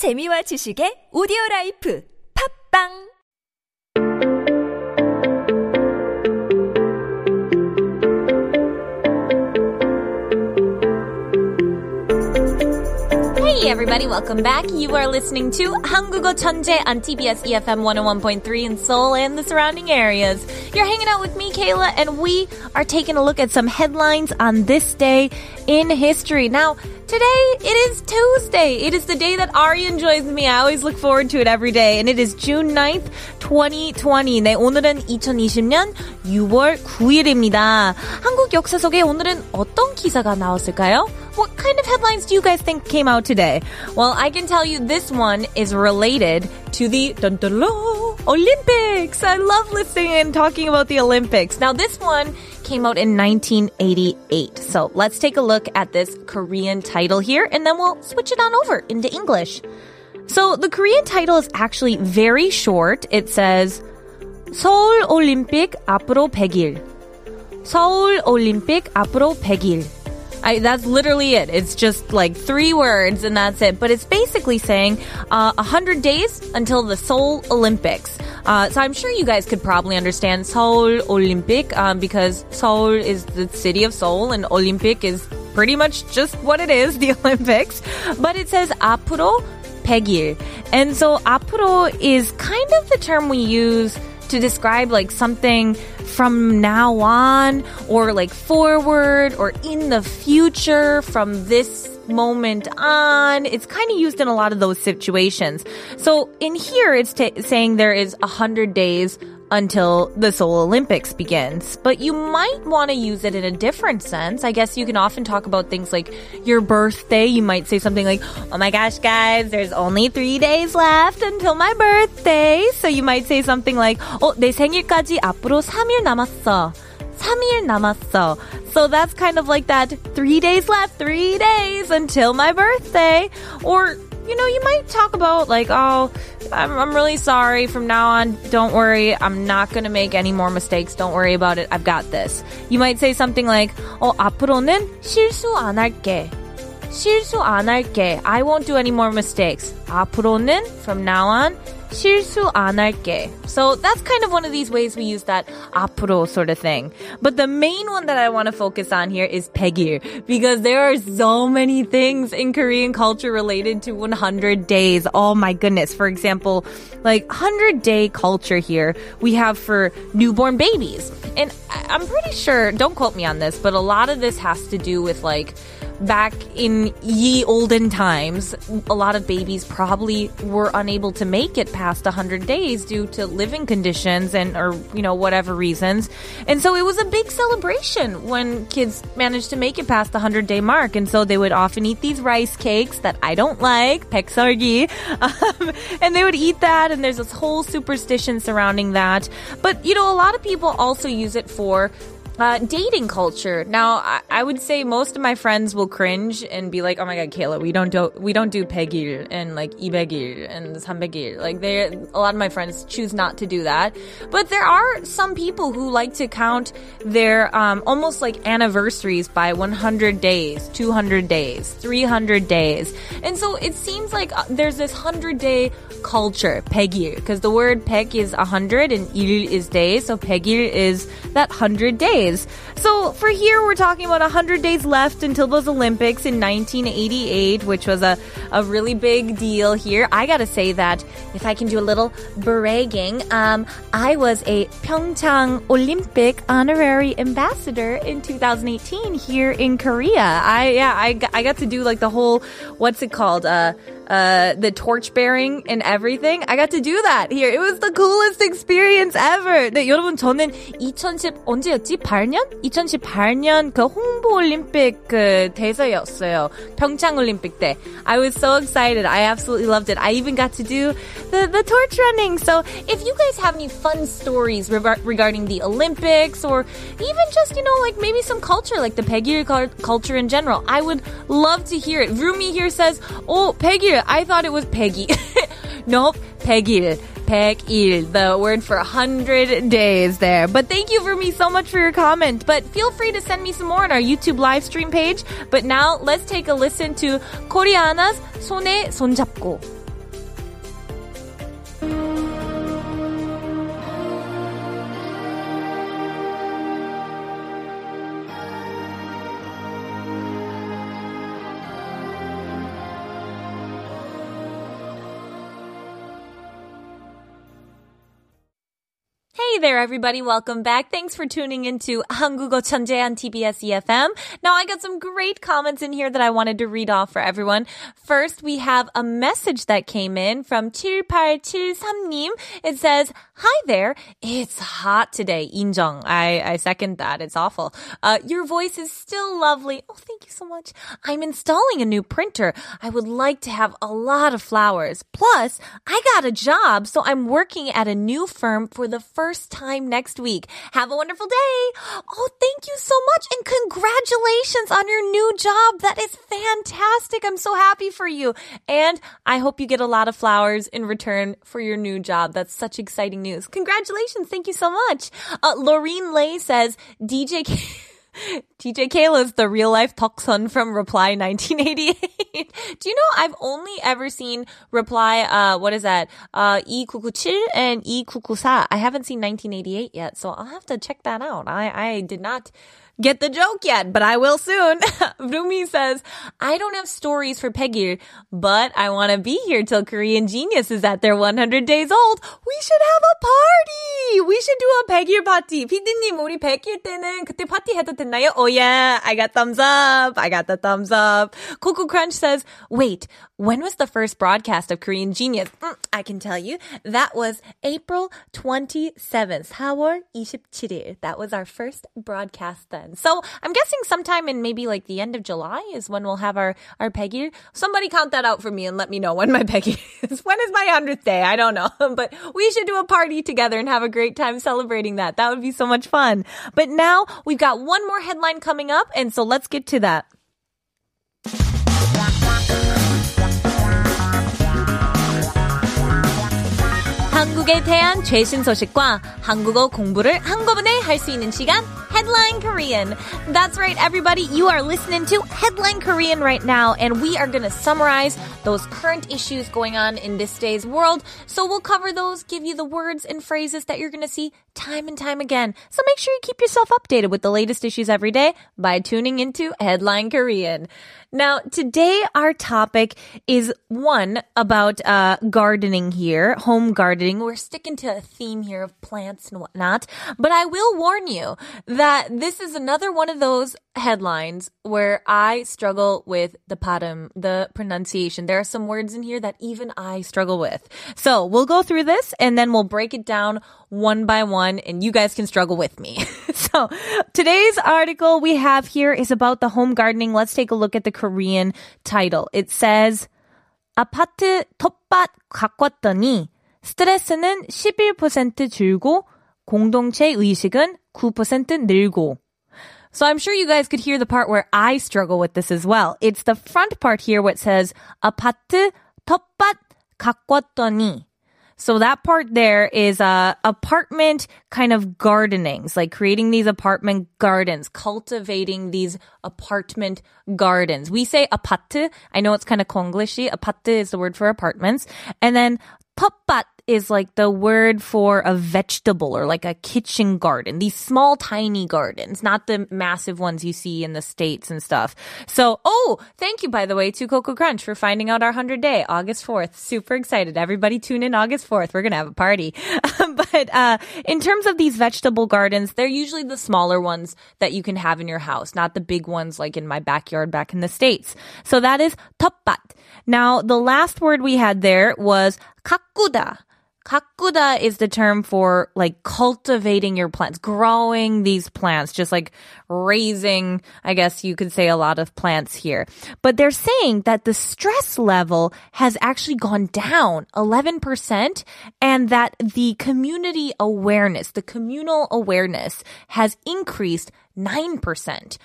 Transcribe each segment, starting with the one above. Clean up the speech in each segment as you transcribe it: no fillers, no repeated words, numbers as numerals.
재미와 지식의 오디오라이프 팝빵 Hey everybody, welcome back. You are listening to Hangugeo Cheonjae on TBS EFM 101.3 in Seoul and the surrounding areas. You're hanging out with me, Kayla, and we are taking a look at some headlines on this day in history. Now, today, it is Tuesday. It is the day that Arian joins me. I always look forward to it every day. And it is June 9th, 2020. 네, 오늘은 2020년 6월 9일입니다. 한국 역사 속에 오늘은 어떤 기사가 나왔을까요? What kind of headlines do you guys think came out today? Well, I can tell you this one is related to the Olympics. I love listening and talking about the Olympics. Now, this one came out in 1988. So let's take a look at this Korean title here, and then we'll switch it on over into English. So the Korean title is actually very short. It says, 서울 올림픽 앞으로 100일. 서울 올림픽 앞으로 100일. That's literally it. It's just like three words and that's it. But it's basically saying 100 days until the Seoul Olympics. So I'm sure you guys could probably understand Seoul Olympic because Seoul is the city of Seoul and Olympic is pretty much just what it is, the Olympics. But it says 앞으로 100일. And so 앞으로 is kind of the term we use to describe like something from now on or like forward or in the future from this moment on. It's kind of used in a lot of those situations. So in here, it's saying there is 100 days until the Seoul Olympics begins. But you might want to use it in a different sense. I guess you can often talk about things like your birthday. You might say something like, oh my gosh, guys, there's only 3 days left until my birthday. So you might say something like, oh, 내 생일까지 앞으로 3일 남았어. 3일 남았어. So that's kind of like that 3 days left, 3 days until my birthday. Or, you know, you might talk about like, oh, I'm really sorry. From now on, don't worry. I'm not going to make any more mistakes. Don't worry about it. I've got this. You might say something like, "Oh, 앞으로는 실수 안 할게. 실수 안 할게. I won't do any more mistakes. 앞으로는 from now on, 실수 안 할게." So that's kind of one of these ways we use that 앞으로 sort of thing. But the main one that I want to focus on here is 100일 because there are so many things in Korean culture related to 100 days. Oh my goodness. For example, like 100-day culture here we have for newborn babies. And I'm pretty sure, don't quote me on this, but a lot of this has to do with like back in ye olden times, a lot of babies probably were unable to make it past 100 days due to living conditions and or, you know, whatever reasons. And so it was a big celebration when kids managed to make it past the 100-day mark. And so they would often eat these rice cakes that I don't like, 백설기, and they would eat that. And there's this whole superstition surrounding that. But, you know, a lot of people also use it for dating culture. Now, I would say most of my friends will cringe and be like, "Oh my god, Kayla, we don't do 100일 and like 200일 and 300일." Like, a lot of my friends choose not to do that. But there are some people who like to count their almost like anniversaries by 100 days, 200 days, 300 days, and so it seems like there's this 100-day culture, 100일, because the word 100 is 100 and 1 is day, so 100일 is that 100 days. So for here, we're talking about 100 days left until those Olympics in 1988, which was a really big deal here. I gotta say that if I can do a little bragging, I was a PyeongChang Olympic honorary ambassador in 2018 here in Korea. I got to do like the whole, what's it called? The torch bearing and everything. I got to do that here. It was the coolest experience ever. 네, 여러분, 저는 2010 언제였지? 2018년 그 홍보 올림픽 그 대사였어요. 평창 올림픽 때. I was so excited. I absolutely loved it. I even got to do the torch running. So if you guys have any fun stories regarding the Olympics or even just, you know, like maybe some culture, like the 100일 culture in general, I would love to hear it. Rumi here says, oh, 100일. I thought it was Peggy. Nope, 100일. 100일, the word for 100 days there. But thank you for me so much for your comment. But feel free to send me some more on our YouTube live stream page. But now let's take a listen to Koreana's 손에 손잡고. Hey there, everybody. Welcome back. Thanks for tuning in to Hangugeo Cheonjae on TBS EFM. Now, I got some great comments in here that I wanted to read off for everyone. First, we have a message that came in from 7873님. It says, Hi there. It's hot today. 인정. I second that. It's awful. Your voice is still lovely. Oh, thank you so much. I'm installing a new printer. I would like to have a lot of flowers. Plus, I got a job, so I'm working at a new firm for the first time next week. Have a wonderful day. Oh, thank you so much, and congratulations on your new job. That is fantastic. I'm so happy for you. And I hope you get a lot of flowers in return for your new job. That's such exciting news. Congratulations. Thank you so much. Loreen Lay says, DJ Kayla's the real-life Deoksun from Reply 1988. Do you know, I've only ever seen Reply, what is that, 2997 and 2994. I haven't seen 1988 yet, so I'll have to check that out. I did not get the joke yet, but I will soon. Rumi says, I don't have stories for Peggy, but I want to be here till Korean Genius is at their 100 days old. We should have a party! We should do a Peggy party. 피디님, 우리 100일 때는 그때 파티 해도 됐나요? Oh yeah, I got thumbs up. I got the thumbs up. Coco Crunch says, wait, when was the first broadcast of Korean Genius? I can tell you. That was April 27th. 4월 27일. That was our first broadcast then. So I'm guessing sometime in maybe like the end of July is when we'll have our Peggy. Somebody count that out for me and let me know when my Peggy is. When is my 100th day? I don't know. But we should do a party together and have a great time celebrating that. That would be so much fun. But now we've got one more headline coming up, and so let's get to that. 한국에 대한 최신 소식과 한국어 공부를 한꺼번에 할 수 있는 시간. Headline Korean. That's right, everybody. You are listening to Headline Korean right now, and we are going to summarize those current issues going on in this day's world. So we'll cover those, give you the words and phrases that you're going to see time and time again. So make sure you keep yourself updated with the latest issues every day by tuning into Headline Korean. Now, today our topic is one about gardening here, home gardening. We're sticking to a theme here of plants and whatnot. But I will warn you that this is another one of those headlines where I struggle with the 발음, the pronunciation. There are some words in here that even I struggle with. So we'll go through this and then we'll break it down one by one, and you guys can struggle with me. So today's article we have here is about the home gardening. Let's take a look at the Korean title. It says, 아파트 텃밭 가꿨더니 스트레스는 11% 줄고 공동체 의식은 9% 늘고. So I'm sure you guys could hear the part where I struggle with this as well. It's the front part here where it says 아파트 텃밭 가꿨더니. So that part there is apartment kind of gardenings, like creating these apartment gardens, cultivating these apartment gardens. We say 아파트. I know it's kind of Konglish-y. 아파트 is the word for apartments. And then 텃밭 is like the word for a vegetable or like a kitchen garden. These small, tiny gardens, not the massive ones you see in the States and stuff. So, oh, thank you, by the way, to Coco Crunch for finding out our 100th day, August 4th. Super excited. Everybody tune in August 4th. We're going to have a party. But in terms of these vegetable gardens, they're usually the smaller ones that you can have in your house, not the big ones like in my backyard back in the States. So that is 텃밭. Now, the last word we had there was 가꾸다. 가꾸다 is the term for like cultivating your plants, growing these plants, just like raising, I guess you could say, a lot of plants here. But they're saying that the stress level has actually gone down 11%, and that the community awareness, the communal awareness has increased 9%.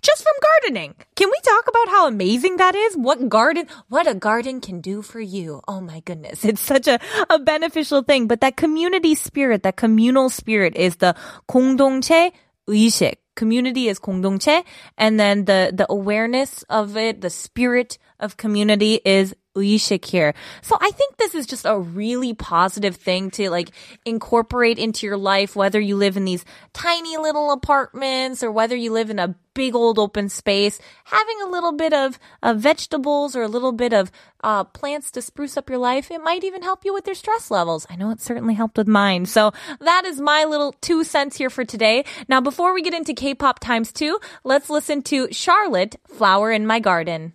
Just from gardening. Can we talk about how amazing that is? What a garden can do for you. Oh my goodness. It's such a beneficial thing. But that community spirit, that communal spirit is the 공동체 의식. Community is 공동체. And then the awareness of it, the spirit of community is 의식 here. So I think this is just a really positive thing to like incorporate into your life, whether you live in these tiny little apartments or whether you live in a big old open space. Having a little bit of vegetables or a little bit of plants to spruce up your life, it might even help you with your stress levels. I know it certainly helped with mine. So that is my little 2 cents here for today. Now, before we get into K-pop times 2, let's listen to Charlotte, Flower in My Garden.